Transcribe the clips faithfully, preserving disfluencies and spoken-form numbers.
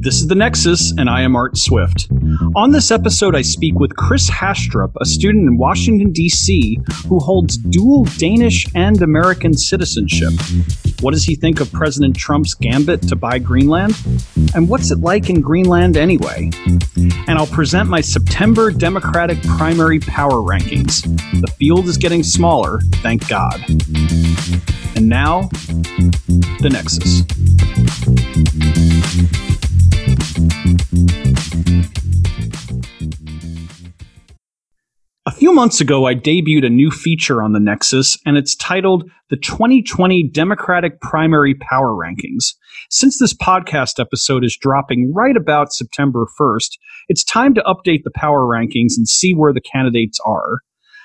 This is The Nexus, and I am Art Swift. On this episode, I speak with Chris Hastrup, a student in Washington, D C, who holds dual Danish and American citizenship. What does he think of President Trump's gambit to buy Greenland? And what's it like in Greenland anyway? And I'll present my September Democratic Primary Power Rankings. The field is getting smaller, thank God. And now, The Nexus. A few months ago, I debuted a new feature on The Nexus, and it's titled The twenty twenty Democratic Primary Power Rankings. Since this podcast episode is dropping right about September first, it's time to update the power rankings and see where the candidates are.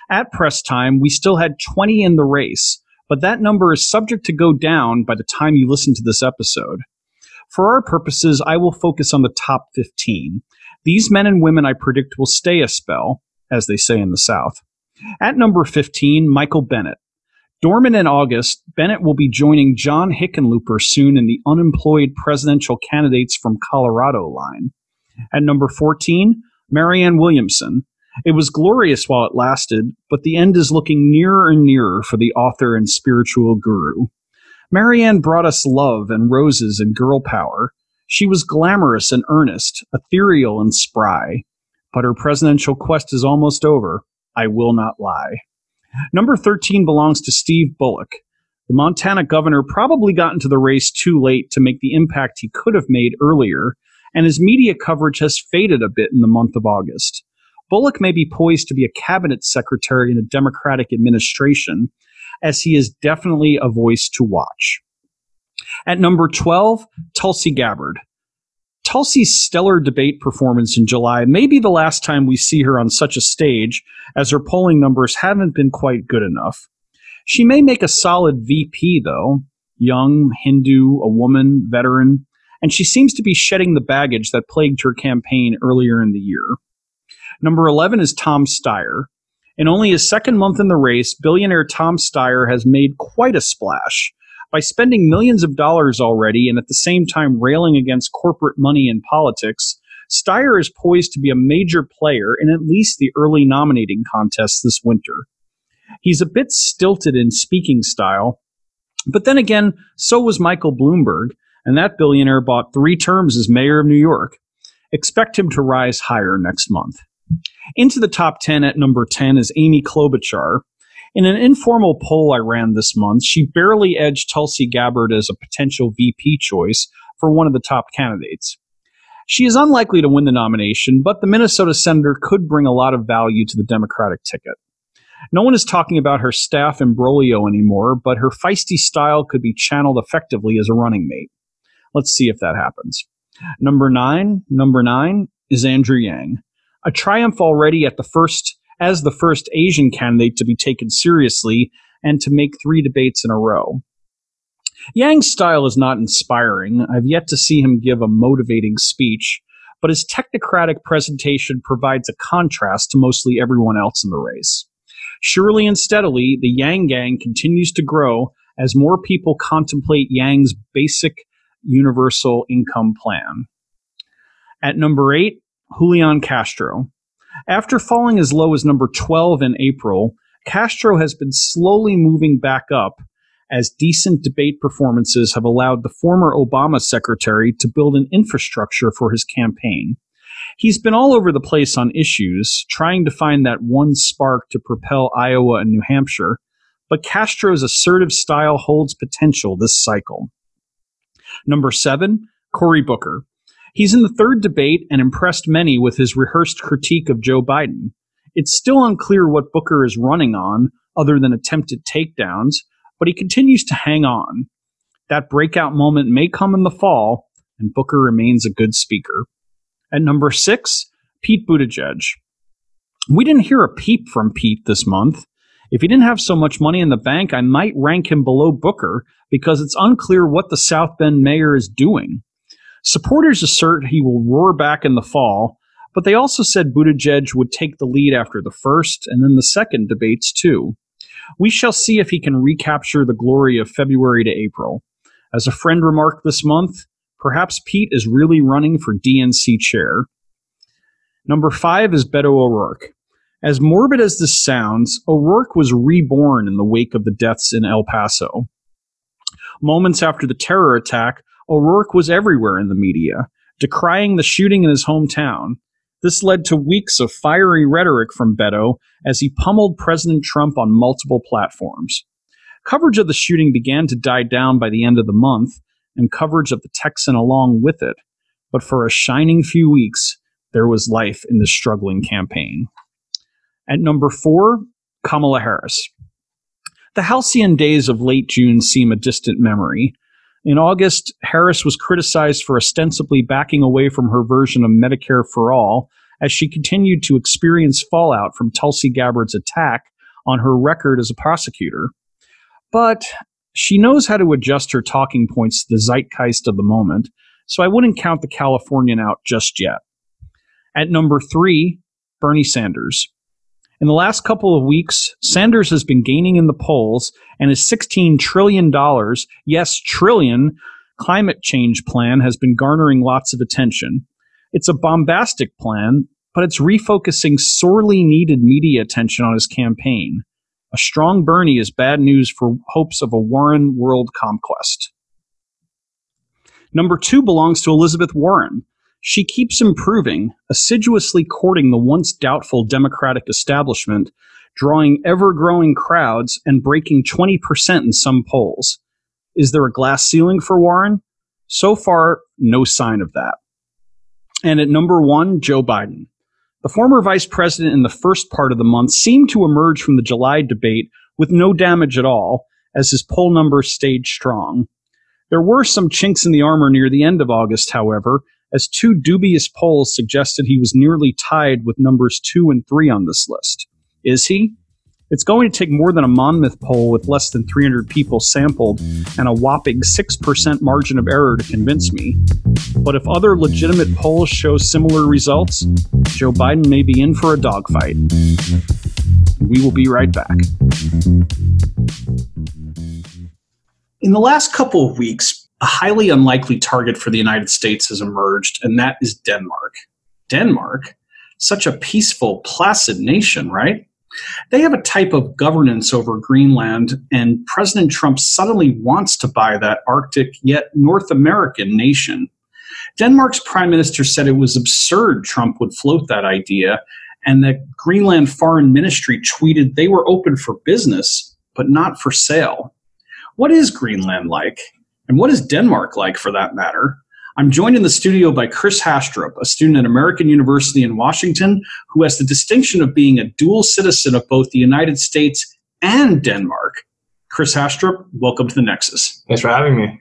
At press time, we still had twenty in the race, but that number is subject to go down by the time you listen to this episode. For our purposes, I will focus on the top fifteen. These men and women I predict will stay a spell, as they say in the South. At number fifteen, Michael Bennet. Dormant in August, Bennet will be joining John Hickenlooper soon in the unemployed presidential candidates from Colorado line. At number fourteen, Marianne Williamson. It was glorious while it lasted, but the end is looking nearer and nearer for the author and spiritual guru. Marianne brought us love and roses and girl power. She was glamorous and earnest, ethereal and spry. But her presidential quest is almost over. I will not lie. Number thirteen belongs to Steve Bullock. The Montana governor probably got into the race too late to make the impact he could have made earlier, and his media coverage has faded a bit in the month of August. Bullock may be poised to be a cabinet secretary in a Democratic administration, as he is definitely a voice to watch. At number twelve, Tulsi Gabbard. Tulsi's stellar debate performance in July may be the last time we see her on such a stage, as her polling numbers haven't been quite good enough. She may make a solid V P, though. Young, Hindu, a woman, veteran, and she seems to be shedding the baggage that plagued her campaign earlier in the year. Number eleven is Tom Steyer. In only his second month in the race, billionaire Tom Steyer has made quite a splash by spending millions of dollars already and at the same time railing against corporate money in politics. Steyer is poised to be a major player in at least the early nominating contests this winter. He's a bit stilted in speaking style, but then again, so was Michael Bloomberg, and that billionaire bought three terms as mayor of New York. Expect him to rise higher next month. Into the top ten at number ten is Amy Klobuchar. In an informal poll I ran this month, she barely edged Tulsi Gabbard as a potential V P choice for one of the top candidates. She is unlikely to win the nomination, but the Minnesota senator could bring a lot of value to the Democratic ticket. No one is talking about her staff imbroglio anymore, but her feisty style could be channeled effectively as a running mate. Let's see if that happens. Number nine, number nine is Andrew Yang. A triumph already at the first, as the first Asian candidate to be taken seriously and to make three debates in a row. Yang's style is not inspiring. I've yet to see him give a motivating speech, but his technocratic presentation provides a contrast to mostly everyone else in the race. Surely and steadily, the Yang Gang continues to grow as more people contemplate Yang's basic universal income plan. At number eight, Julian Castro. After falling as low as number twelve in April, Castro has been slowly moving back up as decent debate performances have allowed the former Obama secretary to build an infrastructure for his campaign. He's been all over the place on issues, trying to find that one spark to propel Iowa and New Hampshire, but Castro's assertive style holds potential this cycle. Number seven, Cory Booker. He's in the third debate and impressed many with his rehearsed critique of Joe Biden. It's still unclear what Booker is running on, other than attempted takedowns, but he continues to hang on. That breakout moment may come in the fall, and Booker remains a good speaker. At number six, Pete Buttigieg. We didn't hear a peep from Pete this month. If he didn't have so much money in the bank, I might rank him below Booker because it's unclear what the South Bend mayor is doing. Supporters assert he will roar back in the fall, but they also said Buttigieg would take the lead after the first and then the second debates too. We shall see if he can recapture the glory of February to April. As a friend remarked this month, Perhaps Pete is really running for D N C chair. Number five is Beto O'Rourke. As morbid as this sounds, O'Rourke was reborn in the wake of the deaths in El Paso. Moments after the terror attack, O'Rourke was everywhere in the media, decrying the shooting in his hometown. This led to weeks of fiery rhetoric from Beto as he pummeled President Trump on multiple platforms. Coverage of the shooting began to die down by the end of the month, and coverage of the Texan along with it. But for a shining few weeks, there was life in the struggling campaign. At number four, Kamala Harris. The halcyon days of late June seem a distant memory. In August, Harris was criticized for ostensibly backing away from her version of Medicare for All as she continued to experience fallout from Tulsi Gabbard's attack on her record as a prosecutor. But she knows how to adjust her talking points to the zeitgeist of the moment, so I wouldn't count the Californian out just yet. At number three, Bernie Sanders. In the last couple of weeks, Sanders has been gaining in the polls, and his sixteen trillion dollars, yes, trillion, climate change plan has been garnering lots of attention. It's a bombastic plan, but it's refocusing sorely needed media attention on his campaign. A strong Bernie is bad news for hopes of a Warren world conquest. Number two belongs to Elizabeth Warren. She keeps improving, assiduously courting the once doubtful Democratic establishment, drawing ever-growing crowds and breaking twenty percent in some polls. Is there a glass ceiling for Warren? So far, no sign of that. And at number one, Joe Biden. The former vice president in the first part of the month seemed to emerge from the July debate with no damage at all, as his poll numbers stayed strong. There were some chinks in the armor near the end of August, however, as two dubious polls suggested he was nearly tied with numbers two and three on this list. Is he? It's going to take more than a Monmouth poll with less than three hundred people sampled and a whopping six percent margin of error to convince me. But if other legitimate polls show similar results, Joe Biden may be in for a dogfight. We will be right back. In the last couple of weeks, a highly unlikely target for the United States has emerged, and that is Denmark. Denmark? Such a peaceful, placid nation, right? They have a type of governance over Greenland, and President Trump suddenly wants to buy that Arctic yet North American nation. Denmark's prime minister said it was absurd Trump would float that idea, and the Greenland Foreign Ministry tweeted they were open for business, but not for sale. What is Greenland like? And what is Denmark like, for that matter? I'm joined in the studio by Chris Hastrup, a student at American University in Washington, who has the distinction of being a dual citizen of both the United States and Denmark. Chris Hastrup, welcome to The Nexus. Thanks for having me.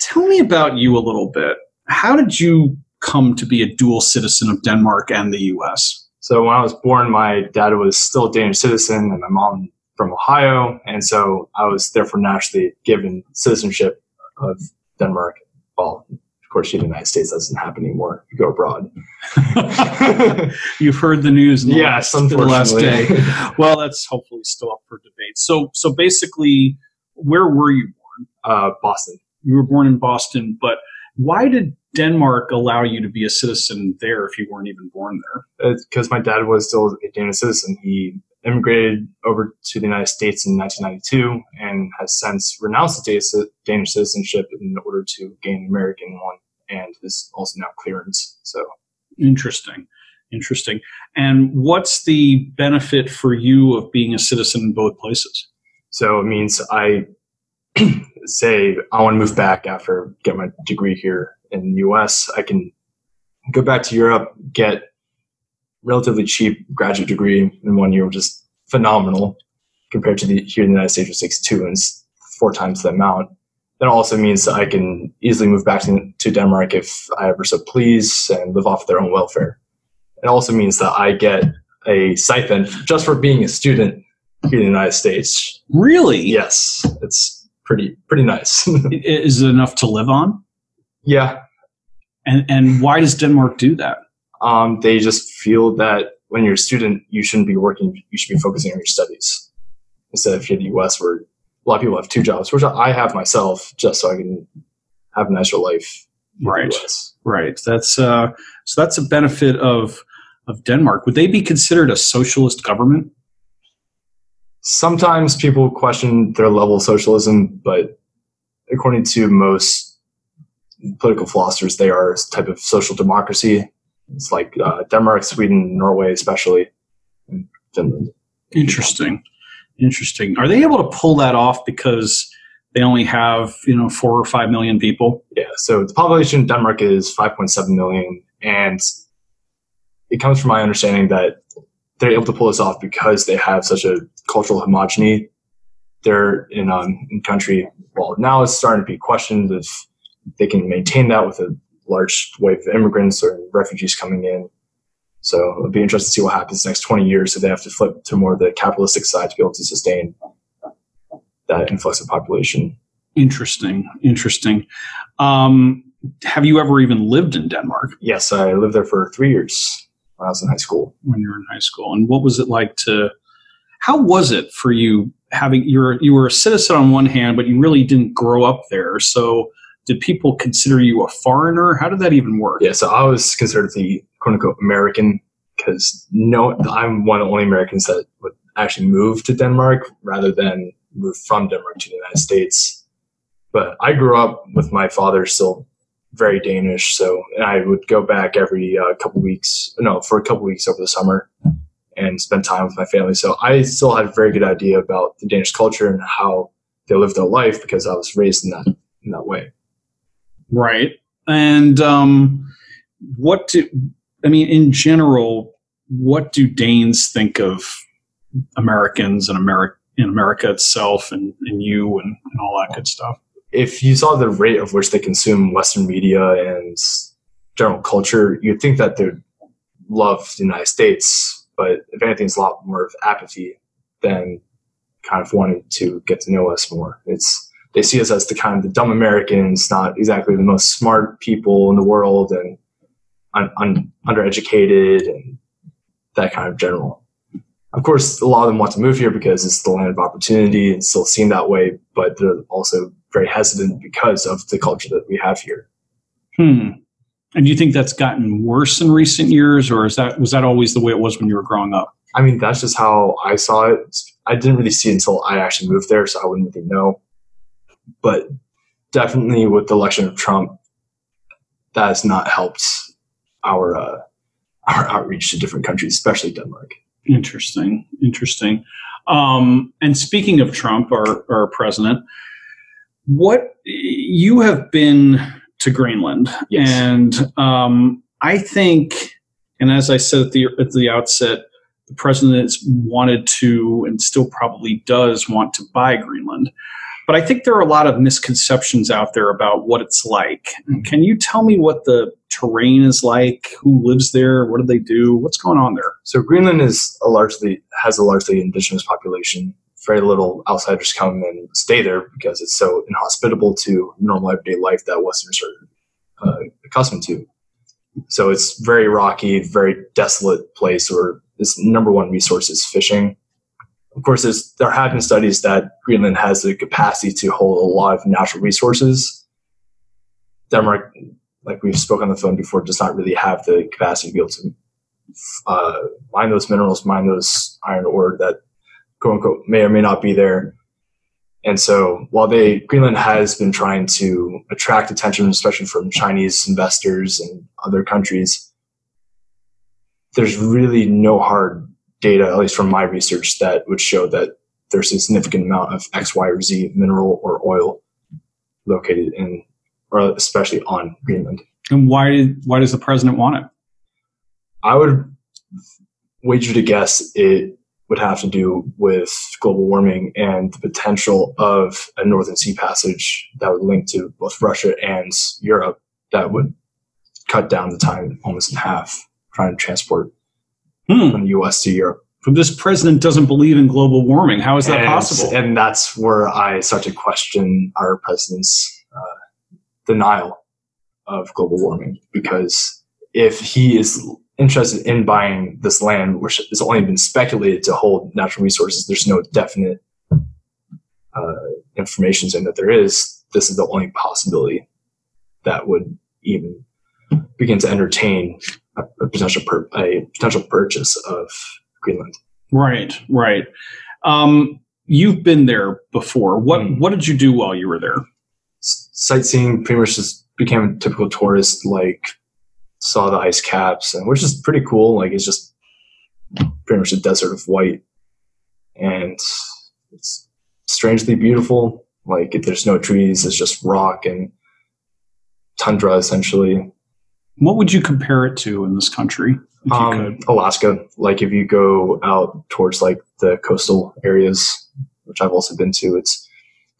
Tell me about you a little bit. How did you come to be a dual citizen of Denmark and the U S? So when I was born, my dad was still a Danish citizen, and my mom from Ohio, and so I was therefore naturally given citizenship of Denmark. Well, of course, in the United States, that doesn't happen anymore. You go abroad. You've heard the news in the, yes, last, the last day. Well, that's hopefully still up for debate. So, so basically, where were you born? Uh, Boston. You were born in Boston, but why did Denmark allow you to be a citizen there if you weren't even born there? It's because my dad was still a Danish citizen. He immigrated over to the United States in nineteen ninety-two and has since renounced the Danish citizenship in order to gain an American one, and is also now clearance. So interesting, interesting. And what's the benefit for you of being a citizen in both places? So it means I say I want to move back after get my degree here in the U S. I can go back to Europe, get relatively cheap graduate degree in one year, which is phenomenal compared to the here in the United States, which takes two and four times the amount. That also means that I can easily move back to, to Denmark if I ever so please and live off their own welfare. It also means that I get a stipend just for being a student here in the United States. Really? Yes. It's pretty pretty nice. Is it enough to live on? Yeah. And and why does Denmark do that? Um, they just feel that when you're a student, you shouldn't be working. You should be focusing on your studies instead of here in the U S, where a lot of people have two jobs, which I have myself, just so I can have a nicer life Right. U S. Right. That's uh, so that's a benefit of of Denmark. Would they be considered a socialist government? Sometimes people question their level of socialism, but according to most political philosophers, they are a type of social democracy. It's like uh, Denmark, Sweden, Norway, especially, and Finland. Interesting. Interesting. Are they able to pull that off because they only have, you know, four or five million people? Yeah. So the population in Denmark is five point seven million. And it comes from my understanding that they're able to pull this off because they have such a cultural homogeny. They're in um, in country. Well, now it's starting to be questioned if they can maintain that with a large wave of immigrants or refugees coming in. So it'll be interesting to see what happens the next twenty years if they have to flip to more of the capitalistic side to be able to sustain that influx of population. Interesting. Interesting. Um, have you ever even lived in Denmark? Yes, I lived there for three years when I was in high school. When you were in high school. And what was it like to, how was it for you having, you were, you were a citizen on one hand, but you really didn't grow up there. So did people consider you a foreigner? How did that even work? Yeah, so I was considered the quote-unquote American because no, I'm one of the only Americans that would actually move to Denmark rather than move from Denmark to the United States. But I grew up with my father still very Danish, so and I would go back every uh, couple weeks, no, for a couple weeks over the summer and spend time with my family. So I still had a very good idea about the Danish culture and how they live their life because I was raised in that in that way. Right. And um, what do, I mean, in general, what do Danes think of Americans and America, in America itself and, and you and, and all that good stuff? If you saw the rate of which they consume Western media and general culture, you'd think that they'd love the United States, but if anything, it's a lot more of apathy than kind of wanting to get to know us more. It's, they see us as the kind of the dumb Americans, not exactly the most smart people in the world and un- un- undereducated and that kind of general. Of course, a lot of them want to move here because it's the land of opportunity and still seen that way, but they're also very hesitant because of the culture that we have here. Hmm. And do you think that's gotten worse in recent years, or is that was that always the way it was when you were growing up? I mean, that's just how I saw it. I didn't really see it until I actually moved there, so I wouldn't really know. But definitely with the election of Trump, that has not helped our uh, our outreach to different countries, especially Denmark. Interesting, interesting. Um, and speaking of Trump, our, our president, what you have been to Greenland, yes. and um, I think, and as I said at the at the outset, the president wanted to, and still probably does, want to buy Greenland. But I think there are a lot of misconceptions out there about what it's like. Can you tell me what the terrain is like? Who lives there? What do they do? What's going on there? So Greenland is a largely has a largely indigenous population. Very little outsiders come and stay there because it's so inhospitable to normal everyday life that Westerners are uh, accustomed to. So it's very rocky, very desolate place where its number one resource is fishing. Of course, there's, there have been studies that Greenland has the capacity to hold a lot of natural resources. Denmark, like we've spoken on the phone before, does not really have the capacity to be able to uh, mine those minerals, mine those iron ore that, quote unquote, may or may not be there. And so while they, Greenland has been trying to attract attention, especially from Chinese investors and other countries, there's really no hard data, at least from my research, that would show that there's a significant amount of X, Y, or Z mineral or oil located in, or especially on Greenland. And why did, why does the president want it? I would wager to guess it would have to do with global warming and the potential of a northern sea passage that would link to both Russia and Europe that would cut down the time almost in half trying to transport Hmm. from the U S to Europe. But this president doesn't believe in global warming. How is that and, possible? And that's where I start to question our president's uh, denial of global warming. Because if he is interested in buying this land, which has only been speculated to hold natural resources, there's no definite uh, information saying that there is. This is the only possibility that would even begin to entertain a, a potential per, a potential purchase of Greenland. Right, right. Um, you've been there before. What mm. what did you do while you were there? S- sightseeing, pretty much just became a typical tourist. Like, saw the ice caps, and which is pretty cool. Like, it's just pretty much a desert of white, and it's strangely beautiful. Like, if there's no trees, it's just rock and tundra, essentially. What would you compare it to in this country? Um, Alaska. Like, if you go out towards, like, the coastal areas, which I've also been to, it's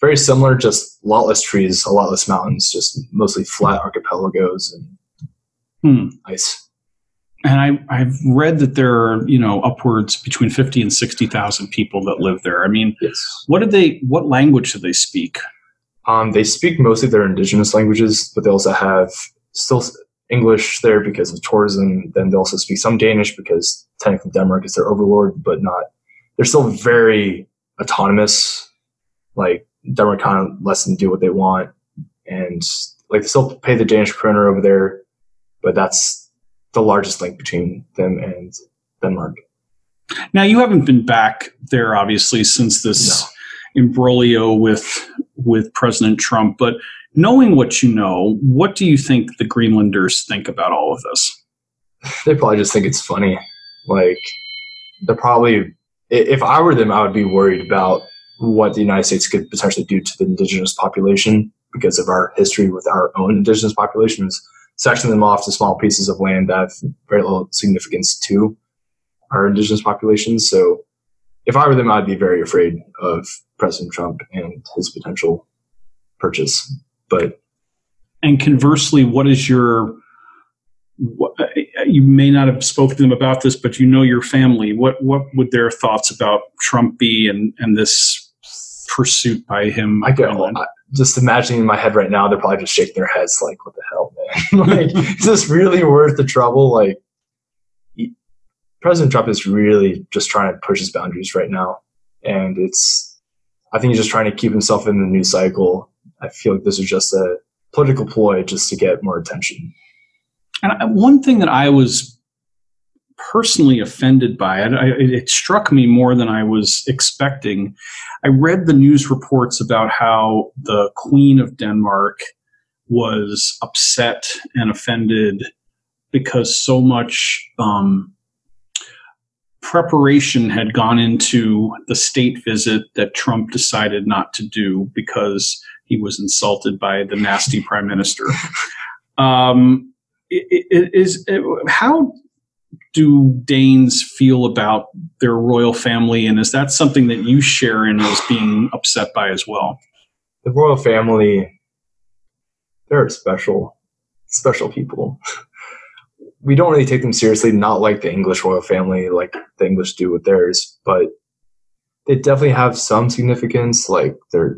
very similar, just a lot less trees, a lot less mountains, just mostly flat archipelagos and hmm. ice. And I, I've read that there are, you know, upwards between fifty and sixty thousand people that live there. I mean, yes. what do they? What language do they speak? Um, they speak mostly their indigenous languages, but they also have still English there because of tourism. Then they also speak some Danish because technically Denmark is their overlord, but not. They're still very autonomous. Like, Denmark kind of lets them do what they want, and like they still pay the Danish kroner over there, but that's the largest link between them and Denmark. Now, you haven't been back there, obviously, since this no. imbroglio with with President Trump. But knowing what you know, what do you think the Greenlanders think about all of this? They probably just think it's funny. Like, they're probably, if I were them, I would be worried about what the United States could potentially do to the indigenous population because of our history with our own indigenous populations. Sectioning them off to small pieces of land that have very little significance to our indigenous populations. So if I were them, I'd be very afraid of President Trump and his potential purchase. But And conversely, what is your, what, you may not have spoken to them about this, but you know your family. What what would their thoughts about Trump be and, and this pursuit by him? I get I, just imagining in my head right now, they're probably just shaking their heads like, what the hell, man? Like, is this really worth the trouble? Like, he, President Trump is really just trying to push his boundaries right now. And it's, I think he's just trying to keep himself in the news cycle. I feel like this is just a political ploy just to get more attention. And I, one thing that I was personally offended by it, I, it struck me more than I was expecting. I read the news reports about how the Queen of Denmark was upset and offended because so much um, preparation had gone into the state visit that Trump decided not to do because he was insulted by the nasty prime minister. Um, it, it is it, how do Danes feel about their royal family? And is that something that you share in as being upset by as well? The royal family, they're special, special people. We don't really take them seriously, not like the English royal family, like the English do with theirs, but they definitely have some significance. Like, their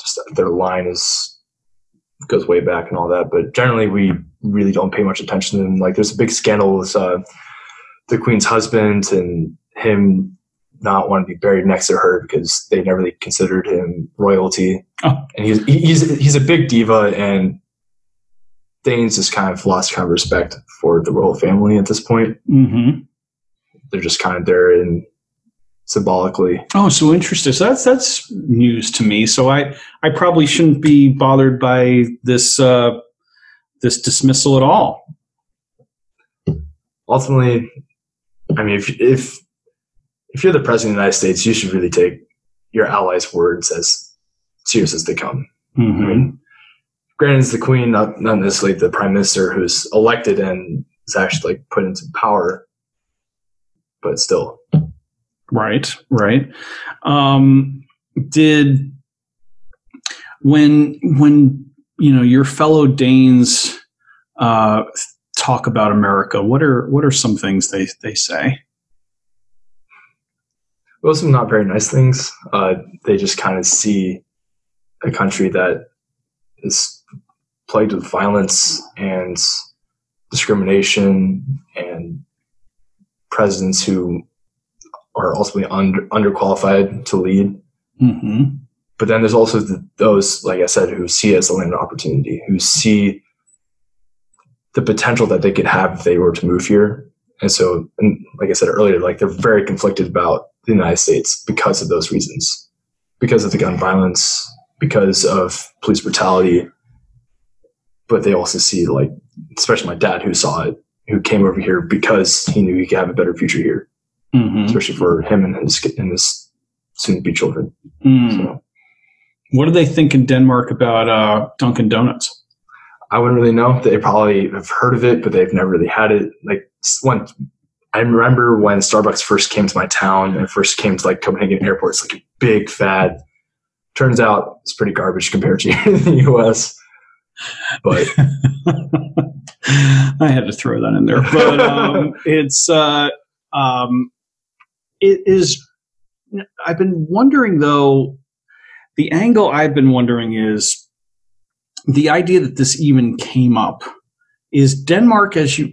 just their line is goes way back and all that, but generally we really don't pay much attention to them. Like, there's a big scandal with uh, the Queen's husband and him not wanting to be buried next to her because they never really considered him royalty. Oh. And he's, he's, he's a big diva, and Danes just kind of lost kind of respect for the royal family at this point. Mm-hmm. They're just kind of there and symbolically. Oh, so interesting. So that's, that's news to me. So I, I probably shouldn't be bothered by this, uh, this dismissal at all. Ultimately, I mean, if, if, if you're the president of the United States, you should really take your allies' words as serious as they come. Mm-hmm. I mean, granted, it's the Queen, not, not necessarily the prime minister who's elected and is actually, like, put into power, but still. Right, right. Um, did when when you know your fellow Danes uh, talk about America, what are what are some things they they say? Well, some not very nice things. Uh, they just kind of see a country that is plagued with violence and discrimination, and presidents who are ultimately under, underqualified to lead. Mm-hmm. But then there's also the, those, like I said, who see it as a land of opportunity, who see the potential that they could have if they were to move here. And so, and like I said earlier, like they're very conflicted about the United States because of those reasons, because of the gun violence, because of police brutality. But they also see, like, especially my dad, who saw it, who came over here because he knew he could have a better future here, mm-hmm. especially for him and his and his soon-to-be children. Mm. So, what do they think in Denmark about uh, Dunkin' Donuts? I wouldn't really know. They probably have heard of it, but they've never really had it. Like, when I remember when Starbucks first came to my town and first came to like Copenhagen Airport, it's like a big fad. Turns out it's pretty garbage compared to the U S. But I had to throw that in there. But um, it's uh, um, it is. I've been wondering though. The angle I've been wondering is. The idea that this even came up is Denmark as you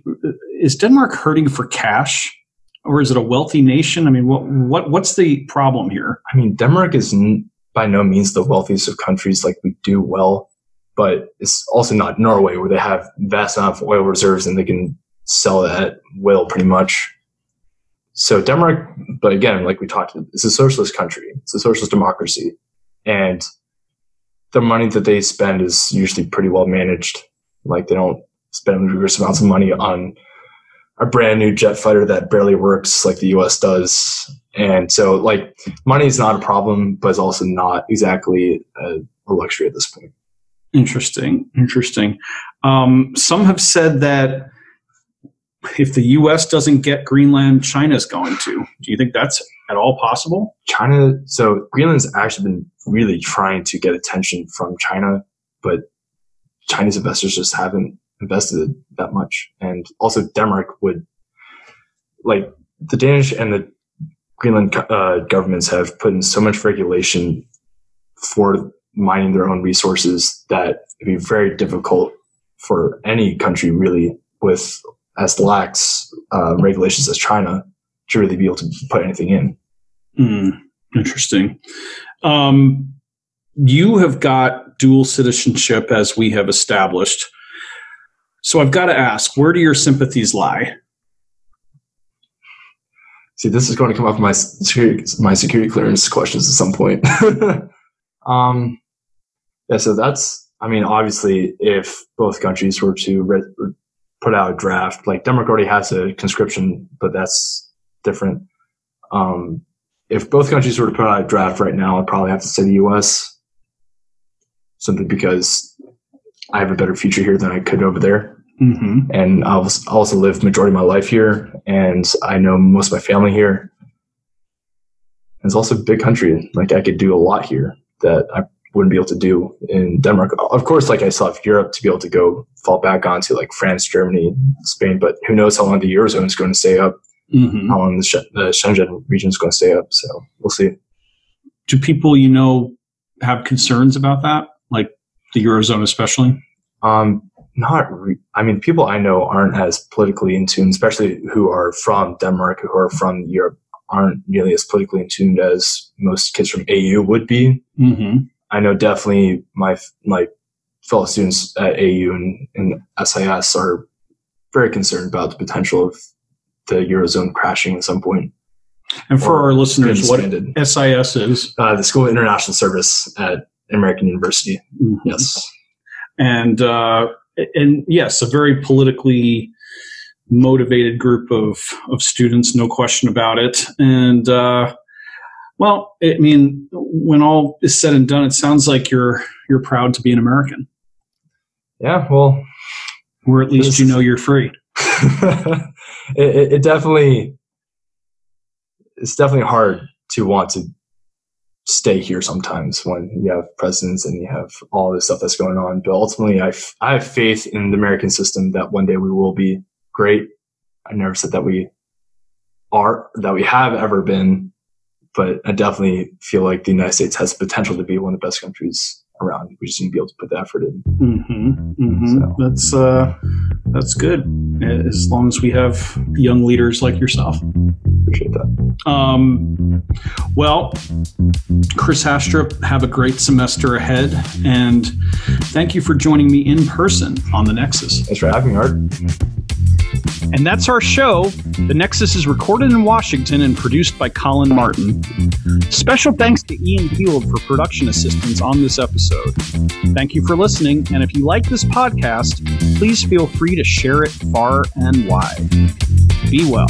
is Denmark hurting for cash, or is it a wealthy nation? I mean, what what what's the problem here? I mean, Denmark is n- by no means the wealthiest of countries. Like, we do well, but it's also not Norway, where they have vast amount of oil reserves and they can sell it at will pretty much. So Denmark, but again, like we talked, it's a socialist country. It's a socialist democracy, and the money that they spend is usually pretty well managed. Like, they don't spend rigorous amounts of money on a brand new jet fighter that barely works like the U S does. And so, like, money is not a problem, but it's also not exactly a, a luxury at this point. Interesting. Interesting. Um, some have said that if the U S doesn't get Greenland, China's going to. Do you think that's at all possible? China, so Greenland's actually been really trying to get attention from China, but Chinese investors just haven't invested that much. And also Denmark would, like, the Danish and the Greenland uh, governments have put in so much regulation for mining their own resources that it'd be very difficult for any country really with as lax uh, regulations as China to really be able to put anything in. Mm, interesting. Um, you have got dual citizenship, as we have established. So I've got to ask, where do your sympathies lie? See, this is going to come up in my security, my security clearance questions at some point. um, yeah, so that's, I mean, obviously, if both countries were to re- re- put out a draft, like Denmark already has a conscription, but that's different. Um, If both countries were to put out a draft right now, I'd probably have to say the U S, simply because I have a better future here than I could over there. Mm-hmm. And I'll also live majority of my life here, and I know most of my family here. It's also a big country. Like, I could do a lot here that I wouldn't be able to do in Denmark. Of course, like, I still have Europe to be able to go fall back onto, like France, Germany, Spain, but who knows how long the Eurozone is going to stay up. Mm-hmm. How long the, Sh- the Shenzhen region is going to stay up. So we'll see. Do people, you know, have concerns about that? Like the Eurozone especially? Um, not re- I mean, people I know aren't as politically in tune, especially who are from Denmark, who are from Europe, aren't nearly as politically in tune as most kids from A U would be. Mm-hmm. I know definitely my my fellow students at A U and, and S I S are very concerned about the potential of the Eurozone crashing at some point. And for our listeners, what S I S is? Uh, the School of International Service at American University. Mm-hmm. Yes. And, uh, and yes, a very politically motivated group of, of students, no question about it. And, uh, well, I mean, when all is said and done, it sounds like you're, you're proud to be an American. Yeah. Well, or at least, you know, you're free. It, it definitely, it's definitely hard to want to stay here sometimes when you have presidents and you have all this stuff that's going on. But ultimately, I, f- I have faith in the American system that one day we will be great. I never said that we are, that we have ever been, but I definitely feel like the United States has the potential to be one of the best countries around. We just need to be able to put the effort in. Mm-hmm, mm-hmm. So. That's uh, that's good. As long as we have young leaders like yourself. appreciate that. Um, well, Chris Hastrup, have a great semester ahead, and thank you for joining me in person on The Nexus. Thanks for having me, Art. And that's our show. The Nexus is recorded in Washington and produced by Colin Martin. Special thanks to Ian Peele for production assistance on this episode. Thank you for listening, and if you like this podcast, please feel free to share it far and wide. Be well.